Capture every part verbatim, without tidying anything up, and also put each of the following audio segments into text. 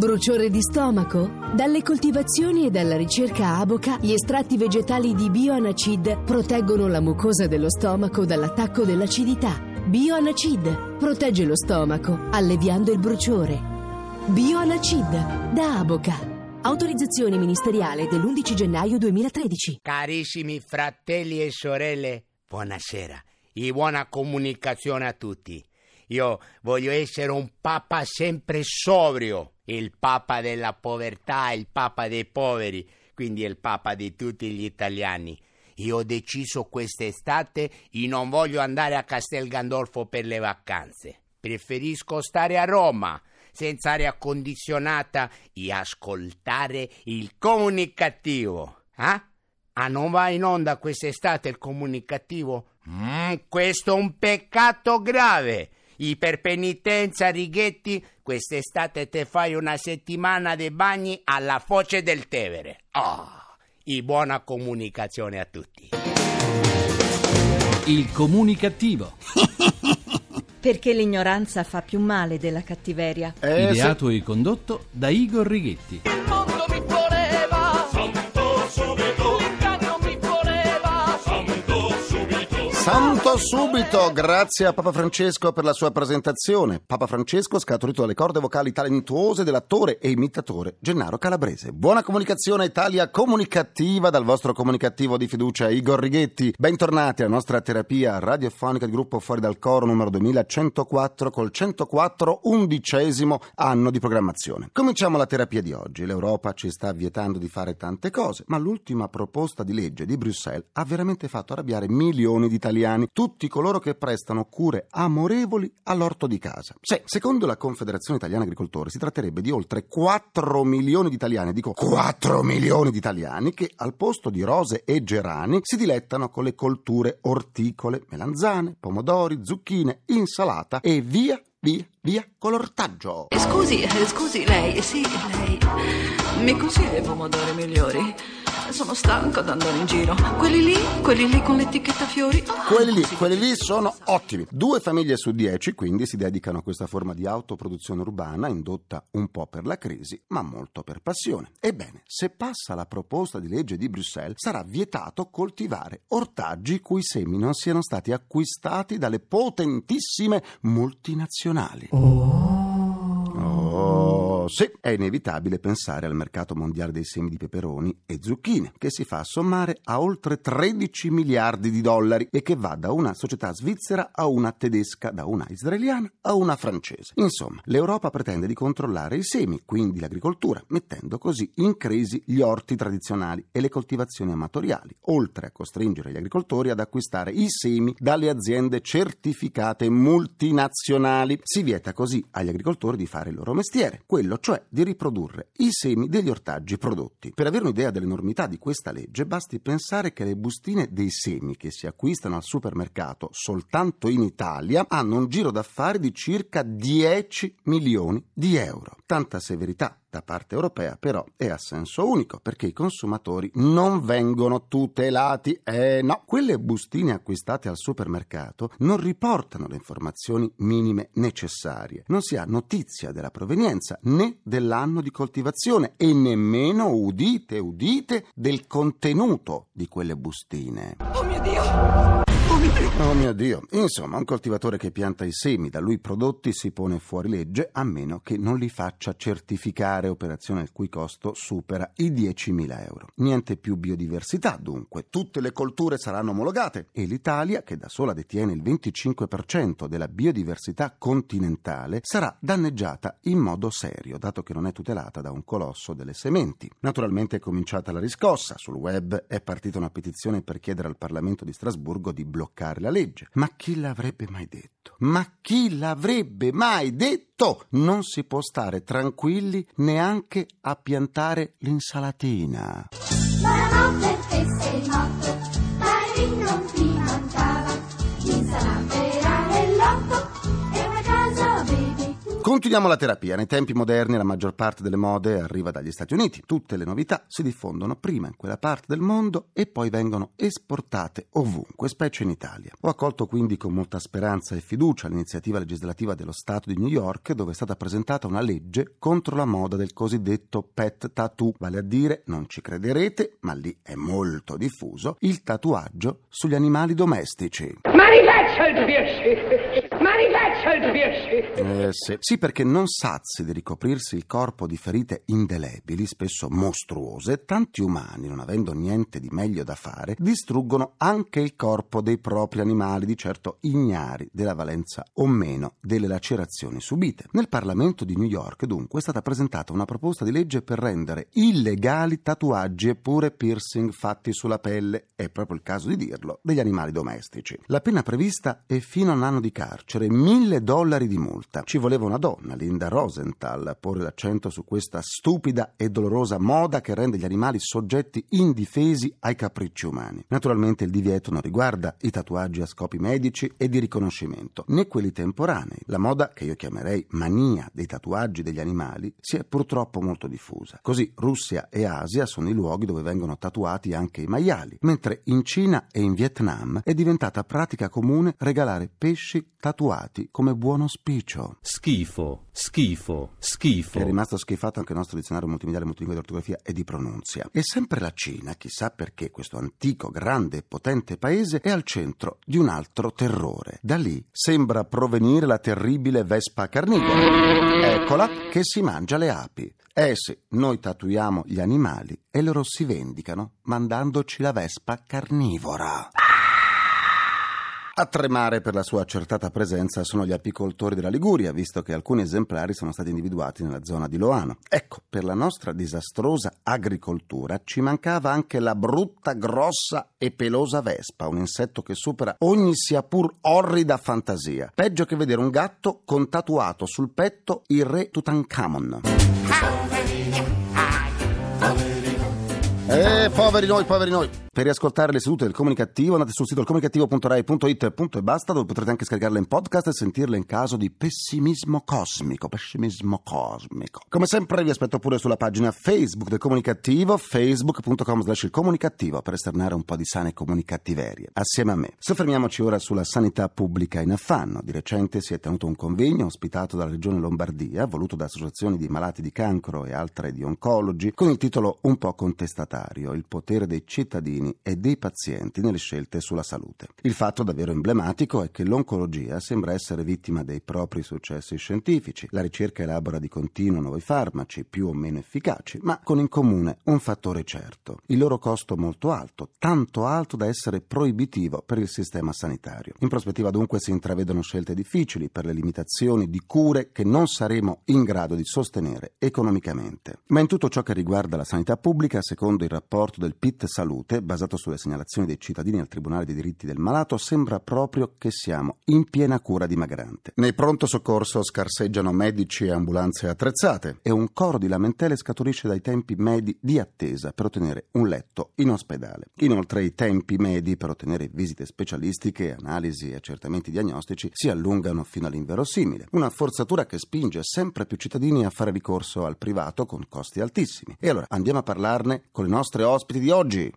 Bruciore di stomaco? Dalle coltivazioni e dalla ricerca Aboca, gli estratti vegetali di Bioanacid proteggono la mucosa dello stomaco dall'attacco dell'acidità. Bioanacid protegge lo stomaco, alleviando il bruciore. Bioanacid, da Aboca. Autorizzazione ministeriale dell'undici gennaio duemilatredici. Carissimi fratelli e sorelle, buonasera e buona comunicazione a tutti. Io voglio essere un papa sempre sobrio, il papa della povertà, il papa dei poveri, quindi il papa di tutti gli italiani. Io ho deciso quest'estate e non voglio andare a Castel Gandolfo per le vacanze. Preferisco stare a Roma, senza aria condizionata, e ascoltare il comunicattivo. Ah? Ah, non va in onda quest'estate il comunicattivo? Mm, questo è un peccato grave. E per penitenza, Righetti, quest'estate te fai una settimana di bagni alla foce del Tevere. Ah, oh, e buona comunicazione a tutti. Il comunicattivo. Perché l'ignoranza fa più male della cattiveria. Eh, Ideato sì. E condotto da Igor Righetti. Il mondo mi voleva, santo subito. L'inganno mi voleva, santo subito. Santo subito, grazie a Papa Francesco per la sua presentazione. Papa Francesco scaturito dalle corde vocali talentuose dell'attore e imitatore Gennaro Calabrese. Buona comunicazione Italia comunicativa dal vostro comunicattivo di fiducia Igor Righetti. Bentornati alla nostra terapia radiofonica di gruppo Fuori dal Coro numero duemilacentoquattro col centoquattro undicesimo anno di programmazione. Cominciamo la terapia di oggi. L'Europa ci sta vietando di fare tante cose, ma l'ultima proposta di legge di Bruxelles ha veramente fatto arrabbiare milioni di italiani. Tutti coloro che prestano cure amorevoli all'orto di casa. Se, secondo la Confederazione Italiana Agricoltore, si tratterebbe di oltre quattro milioni di italiani, dico quattro milioni di italiani, che al posto di rose e gerani si dilettano con le colture orticole, melanzane, pomodori, zucchine, insalata e via, via, via con l'ortaggio. Scusi, scusi lei, sì, lei, mi consiglia i pomodori migliori? Sono stanco ad andare in giro. Quelli lì, quelli lì con l'etichetta fiori. Quelli lì, quelli lì sono ottimi. Due famiglie su dieci, quindi, si dedicano a questa forma di autoproduzione urbana indotta un po' per la crisi, ma molto per passione. Ebbene, se passa la proposta di legge di Bruxelles, sarà vietato coltivare ortaggi i cui semi non siano stati acquistati dalle potentissime multinazionali. Oh. Oh, sì, è inevitabile pensare al mercato mondiale dei semi di peperoni e zucchine, che si fa sommare a oltre tredici miliardi di dollari e che va da una società svizzera a una tedesca, da una israeliana a una francese. Insomma, l'Europa pretende di controllare i semi, quindi l'agricoltura, mettendo così in crisi gli orti tradizionali e le coltivazioni amatoriali, oltre a costringere gli agricoltori ad acquistare i semi dalle aziende certificate multinazionali. Si vieta così agli agricoltori di fare il loro mestiere, quello cioè di riprodurre i semi degli ortaggi prodotti. Per avere un'idea dell'enormità di questa legge basti pensare che le bustine dei semi che si acquistano al supermercato soltanto in Italia hanno un giro d'affari di circa dieci milioni di euro. Tanta severità da parte europea però è a senso unico, perché i consumatori non vengono tutelati. Eh no, quelle bustine acquistate al supermercato non riportano le informazioni minime necessarie, non si ha notizia della provenienza né dell'anno di coltivazione e nemmeno, udite udite, del contenuto di quelle bustine. Oh mio Dio! Oh mio Dio. Insomma, un coltivatore che pianta i semi da lui prodotti si pone fuori legge a meno che non li faccia certificare, operazione il cui costo supera i diecimila euro. Niente più biodiversità, dunque. Tutte le colture saranno omologate e l'Italia, che da sola detiene il venticinque per cento della biodiversità continentale, sarà danneggiata in modo serio, dato che non è tutelata da un colosso delle sementi. Naturalmente è cominciata la riscossa. Sul web è partita una petizione per chiedere al Parlamento di Strasburgo di bloccare la legge. Ma chi l'avrebbe mai detto? Ma chi l'avrebbe mai detto? Non si può stare tranquilli neanche a piantare l'insalatina. Buonanotte che sei morto, Paris non ti mancava, l'insalata era nell'otto e una casa avevi. Continuiamo la terapia. Nei tempi moderni la maggior parte delle mode arriva dagli Stati Uniti. Tutte le novità si diffondono prima in quella parte del mondo e poi vengono esportate ovunque, specie in Italia. Ho accolto quindi con molta speranza e fiducia l'iniziativa legislativa dello Stato di New York, dove è stata presentata una legge contro la moda del cosiddetto pet tattoo, vale a dire, non ci crederete, ma lì è molto diffuso, il tatuaggio sugli animali domestici. Eh, sì. sì, perché non sazi di ricoprirsi il corpo di ferite indelebili, spesso mostruose, tanti umani, non avendo niente di meglio da fare, distruggono anche il corpo dei propri animali, di certo ignari della valenza o meno delle lacerazioni subite. Nel Parlamento di New York, dunque, è stata presentata una proposta di legge per rendere illegali tatuaggi e pure piercing fatti sulla pelle, è proprio il caso di dirlo, degli animali domestici. La pena prevista è fino a un anno di carcere, mille dollari di multa. Ci voleva una donna, Linda Rosenthal, a porre l'accento su questa stupida e dolorosa moda che rende gli animali soggetti indifesi ai capricci umani. Naturalmente il divieto non riguarda i tatuaggi a scopi medici e di riconoscimento, né quelli temporanei. La moda, che io chiamerei mania dei tatuaggi degli animali, si è purtroppo molto diffusa. Così Russia e Asia sono i luoghi dove vengono tatuati anche i maiali, mentre in Cina e in Vietnam è diventata pratica comune regalare pesci tatuati come buon auspicio. Schifo, schifo, schifo. Che è rimasto schifato anche il nostro dizionario multimediale multilingue di ortografia e di pronunzia. E sempre la Cina, chissà perché questo antico, grande e potente paese, è al centro di un altro terrore. Da lì sembra provenire la terribile Vespa Carnivora. Eccola che si mangia le api. Eh sì, noi tatuiamo gli animali e loro si vendicano mandandoci la Vespa Carnivora. A tremare per la sua accertata presenza sono gli apicoltori della Liguria, visto che alcuni esemplari sono stati individuati nella zona di Loano. Ecco, per la nostra disastrosa agricoltura ci mancava anche la brutta, grossa e pelosa vespa, un insetto che supera ogni sia pur orrida fantasia. Peggio che vedere un gatto con tatuato sul petto il re Tutankhamon. Eh, poveri noi, poveri noi. Per riascoltare le sedute del Comunicattivo andate sul sito il comunicattivo punto rai punto it punto e basta, dove potrete anche scaricarle in podcast e sentirle in caso di pessimismo cosmico, pessimismo cosmico. Come sempre vi aspetto pure sulla pagina Facebook del Comunicattivo, facebook punto com slash il comunicattivo, per esternare un po' di sane comunicattiverie assieme a me. Soffermiamoci ora sulla sanità pubblica in affanno. Di recente si è tenuto un convegno ospitato dalla Regione Lombardia, voluto da associazioni di malati di cancro e altre di oncologi, con il titolo un po' contestatario: il potere dei cittadini e dei pazienti nelle scelte sulla salute. Il fatto davvero emblematico è che l'oncologia sembra essere vittima dei propri successi scientifici. La ricerca elabora di continuo nuovi farmaci, più o meno efficaci, ma con in comune un fattore certo: il loro costo molto alto, tanto alto da essere proibitivo per il sistema sanitario. In prospettiva dunque si intravedono scelte difficili per le limitazioni di cure che non saremo in grado di sostenere economicamente. Ma in tutto ciò che riguarda la sanità pubblica, secondo il rapporto del P I T Salute, basato sulle segnalazioni dei cittadini al Tribunale dei diritti del malato, sembra proprio che siamo in piena cura dimagrante. Nei pronto soccorso scarseggiano medici e ambulanze attrezzate e un coro di lamentele scaturisce dai tempi medi di attesa per ottenere un letto in ospedale. Inoltre i tempi medi per ottenere visite specialistiche, analisi e accertamenti diagnostici si allungano fino all'inverosimile, una forzatura che spinge sempre più cittadini a fare ricorso al privato con costi altissimi. E allora andiamo a parlarne con le nostre ospiti di oggi.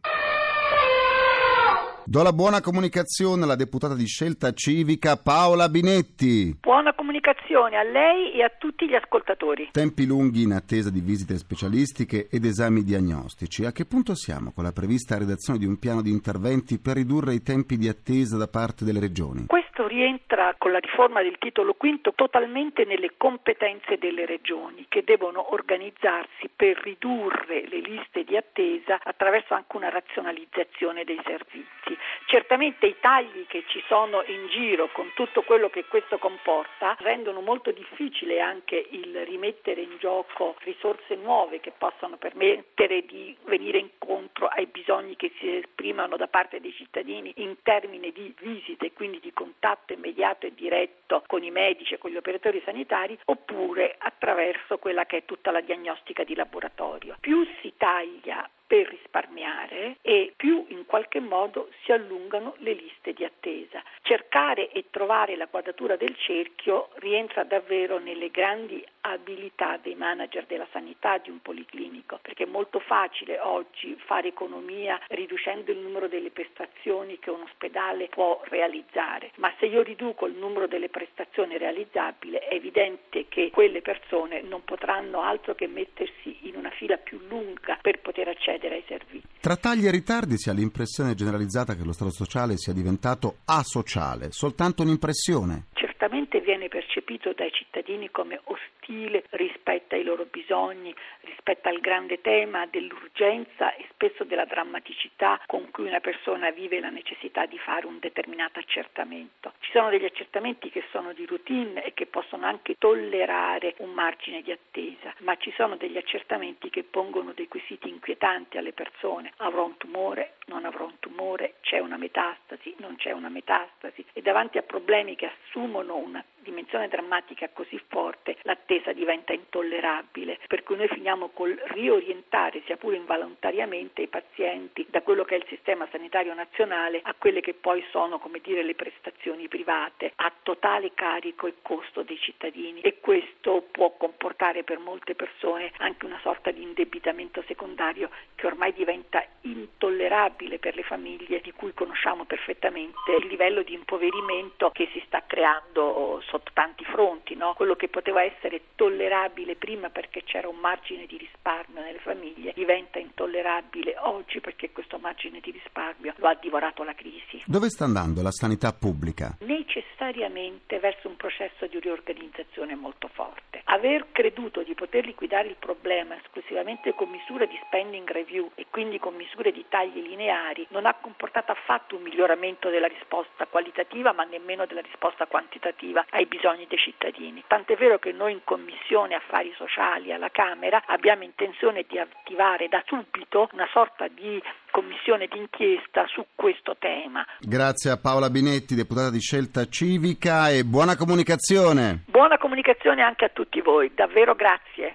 Do la buona comunicazione alla deputata di Scelta Civica Paola Binetti. Buona comunicazione a lei e a tutti gli ascoltatori. Tempi lunghi in attesa di visite specialistiche ed esami diagnostici. A che punto siamo con la prevista redazione di un piano di interventi per ridurre i tempi di attesa da parte delle regioni? Questo rientra con la riforma del titolo quinto totalmente nelle competenze delle regioni, che devono organizzarsi per ridurre le liste di attesa attraverso anche una razionalizzazione dei servizi. Certamente i tagli che ci sono in giro, con tutto quello che questo comporta, rendono molto difficile anche il rimettere in gioco risorse nuove che possano permettere di venire incontro ai bisogni che si esprimano da parte dei cittadini in termini di visite, quindi di contatto immediato e diretto con i medici e con gli operatori sanitari, oppure attraverso quella che è tutta la diagnostica di laboratorio. Più si taglia per risparmiare e più in qualche modo si allungano le liste di attesa. Cercare e trovare la quadratura del cerchio rientra davvero nelle grandi abilità dei manager della sanità di un policlinico, perché è molto facile oggi fare economia riducendo il numero delle prestazioni che un ospedale può realizzare, ma se io riduco il numero delle prestazioni realizzabili è evidente che quelle persone non potranno altro che mettersi in una fila più lunga per poter accedere ai servizi. Tra tagli e ritardi si ha l'impressione generalizzata che lo Stato sociale sia diventato asociale, soltanto un'impressione. Certamente viene percepito dai cittadini come ostile rispetto ai loro bisogni, rispetto al grande tema dell'urgenza e spesso della drammaticità con cui una persona vive la necessità di fare un determinato accertamento. Ci sono degli accertamenti che sono di routine e che possono anche tollerare un margine di attesa, ma ci sono degli accertamenti che pongono dei quesiti inquietanti alle persone. Avrò un tumore? Non avrò un tumore? C'è una metastasi? Non c'è una metastasi? E davanti a problemi che assumono una dimensione drammatica così forte, l'attesa diventa intollerabile, per cui noi finiamo col riorientare, sia pure involontariamente, i pazienti da quello che è il sistema sanitario nazionale a quelle che poi sono, come dire, le prestazioni private a totale carico e costo dei cittadini, e questo può comportare per molte persone anche una sorta di indebitamento secondario che ormai diventa intollerabile per le famiglie, di cui conosciamo perfettamente il livello di impoverimento che si sta creando sotto tanti fronti, no? Quello che poteva essere tollerabile prima perché c'era un margine di risparmio nelle famiglie diventa intollerabile oggi perché questo margine di risparmio lo ha divorato la crisi. Dove sta andando la sanità pubblica? Necessariamente verso un processo di riorganizzazione molto forte. Aver creduto di poter liquidare il problema esclusivamente con misure di spending review e quindi con misure di tagli lineari non ha comportato affatto un miglioramento della risposta qualitativa, ma nemmeno della risposta quantitativa ai bisogni dei cittadini. Tant'è vero che noi in Commissione Affari Sociali alla Camera abbiamo intenzione di attivare da subito una sorta di commissione d'inchiesta su questo tema. Grazie a Paola Binetti, deputata di Scelta Civica, e buona comunicazione. Buona comunicazione anche a tutti voi, davvero grazie.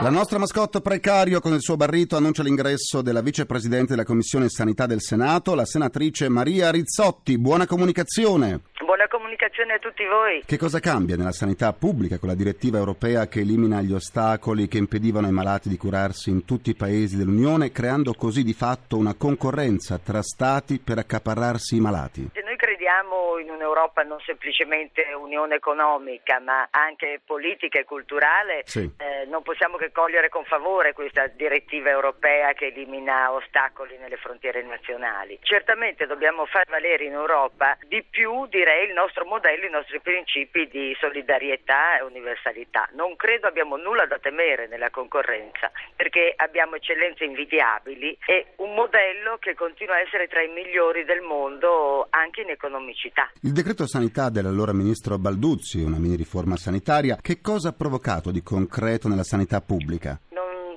La nostra mascotte precario con il suo barrito annuncia l'ingresso della vicepresidente della Commissione Sanità del Senato, la senatrice Maria Rizzotti. Buona comunicazione. Buona comunicazione a tutti voi. Che cosa cambia nella sanità pubblica con la direttiva europea che elimina gli ostacoli che impedivano ai malati di curarsi in tutti i paesi dell'Unione, creando così di fatto una concorrenza tra stati per accaparrarsi i malati? Crediamo in un'Europa non semplicemente unione economica ma anche politica e culturale, sì. eh, non possiamo che cogliere con favore questa direttiva europea che elimina ostacoli nelle frontiere nazionali. Certamente dobbiamo far valere in Europa di più, direi, il nostro modello, i nostri principi di solidarietà e universalità. Non credo abbiamo nulla da temere nella concorrenza perché abbiamo eccellenze invidiabili e un modello che continua a essere tra i migliori del mondo anche in economia. Il decreto sanità dell'allora ministro Balduzzi, una mini riforma sanitaria, che cosa ha provocato di concreto nella sanità pubblica?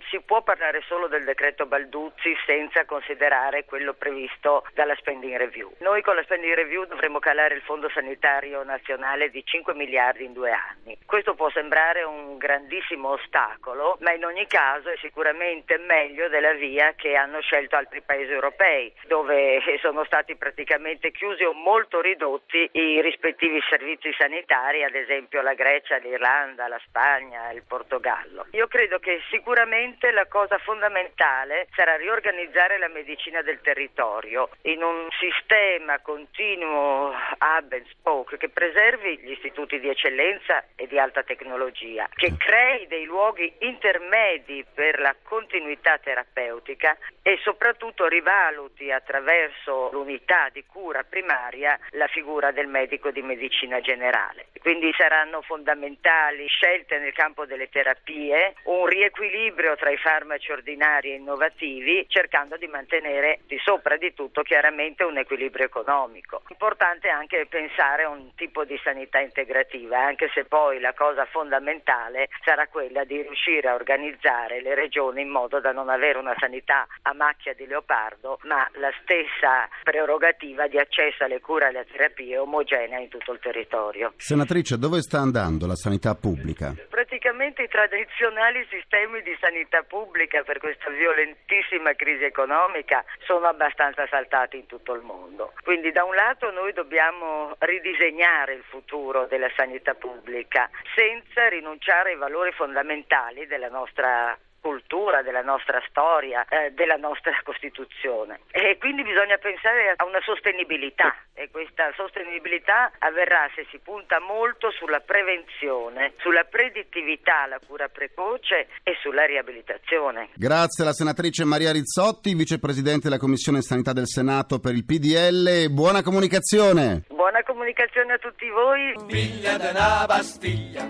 Si può parlare solo del decreto Balduzzi senza considerare quello previsto dalla spending review. Noi con la spending review dovremo calare il fondo sanitario nazionale di cinque miliardi in due anni. Questo può sembrare un grandissimo ostacolo, ma in ogni caso è sicuramente meglio della via che hanno scelto altri paesi europei, dove sono stati praticamente chiusi o molto ridotti i rispettivi servizi sanitari, ad esempio la Grecia, l'Irlanda, la Spagna, il Portogallo. Io credo che sicuramente la cosa fondamentale sarà riorganizzare la medicina del territorio in un sistema continuo hub and spoke che preservi gli istituti di eccellenza e di alta tecnologia, che crei dei luoghi intermedi per la continuità terapeutica e soprattutto rivaluti attraverso l'unità di cura primaria la figura del medico di medicina generale. Quindi saranno fondamentali scelte nel campo delle terapie, un riequilibrio tra i farmaci ordinari e innovativi, cercando di mantenere di sopra di tutto chiaramente un equilibrio economico. Importante anche pensare a un tipo di sanità integrativa, anche se poi la cosa fondamentale sarà quella di riuscire a organizzare le regioni in modo da non avere una sanità a macchia di leopardo, ma la stessa prerogativa di accesso alle cure e alle terapie omogenea in tutto il territorio. Senatrice, dove sta andando la sanità pubblica? Praticamente i tradizionali sistemi di sanità pubblica pubblica per questa violentissima crisi economica sono abbastanza saltati in tutto il mondo. Quindi da un lato noi dobbiamo ridisegnare il futuro della sanità pubblica senza rinunciare ai valori fondamentali della nostra cultura, della nostra storia, eh, della nostra Costituzione, e quindi bisogna pensare a una sostenibilità, e questa sostenibilità avverrà se si punta molto sulla prevenzione, sulla predittività, la cura precoce e sulla riabilitazione. Grazie alla senatrice Maria Rizzotti, vicepresidente della Commissione Sanità del Senato per il P D L. Buona comunicazione! Buona comunicazione a tutti voi! Piglia della Bastiglia,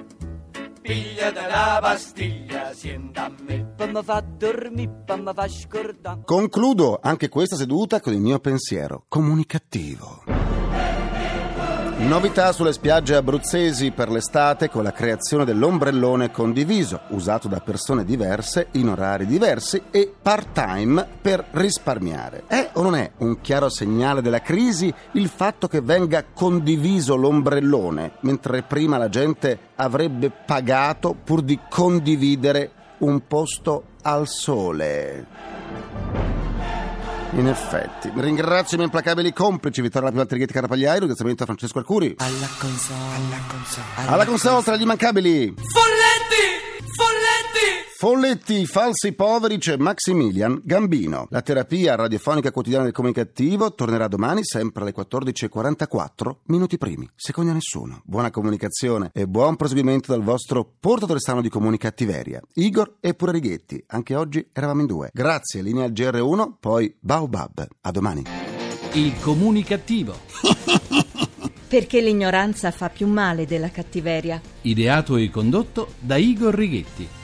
piglia della pastiglia, sienta a me, poi mi fa dormire, poi mi fa scordare. Concludo anche questa seduta con il mio pensiero comunicativo. Novità sulle spiagge abruzzesi per l'estate con la creazione dell'ombrellone condiviso, usato da persone diverse in orari diversi e part-time per risparmiare. È o non è un chiaro segnale della crisi il fatto che venga condiviso l'ombrellone, mentre prima la gente avrebbe pagato pur di condividere un posto al sole? In effetti, ringrazio i miei implacabili complici Vittorio Rapimalti, Righetti, Carapagliari. Ringraziamento a Francesco Arcuri. Alla console, alla console, alla, alla console tra gli immancabili Folletti, Folletti Folletti, falsi poveri, c'è Maximilian Gambino. La terapia radiofonica quotidiana del Comunicattivo tornerà domani sempre alle quattordici e quarantaquattro, minuti primi, secondi a nessuno. Buona comunicazione e buon proseguimento dal vostro portatore sano di comunicattiveria, Igor e pure Righetti. Anche oggi eravamo in due. Grazie, linea al G R uno, poi Baobab. A domani. Il Comunicattivo. Perché l'ignoranza fa più male della cattiveria. Ideato e condotto da Igor Righetti.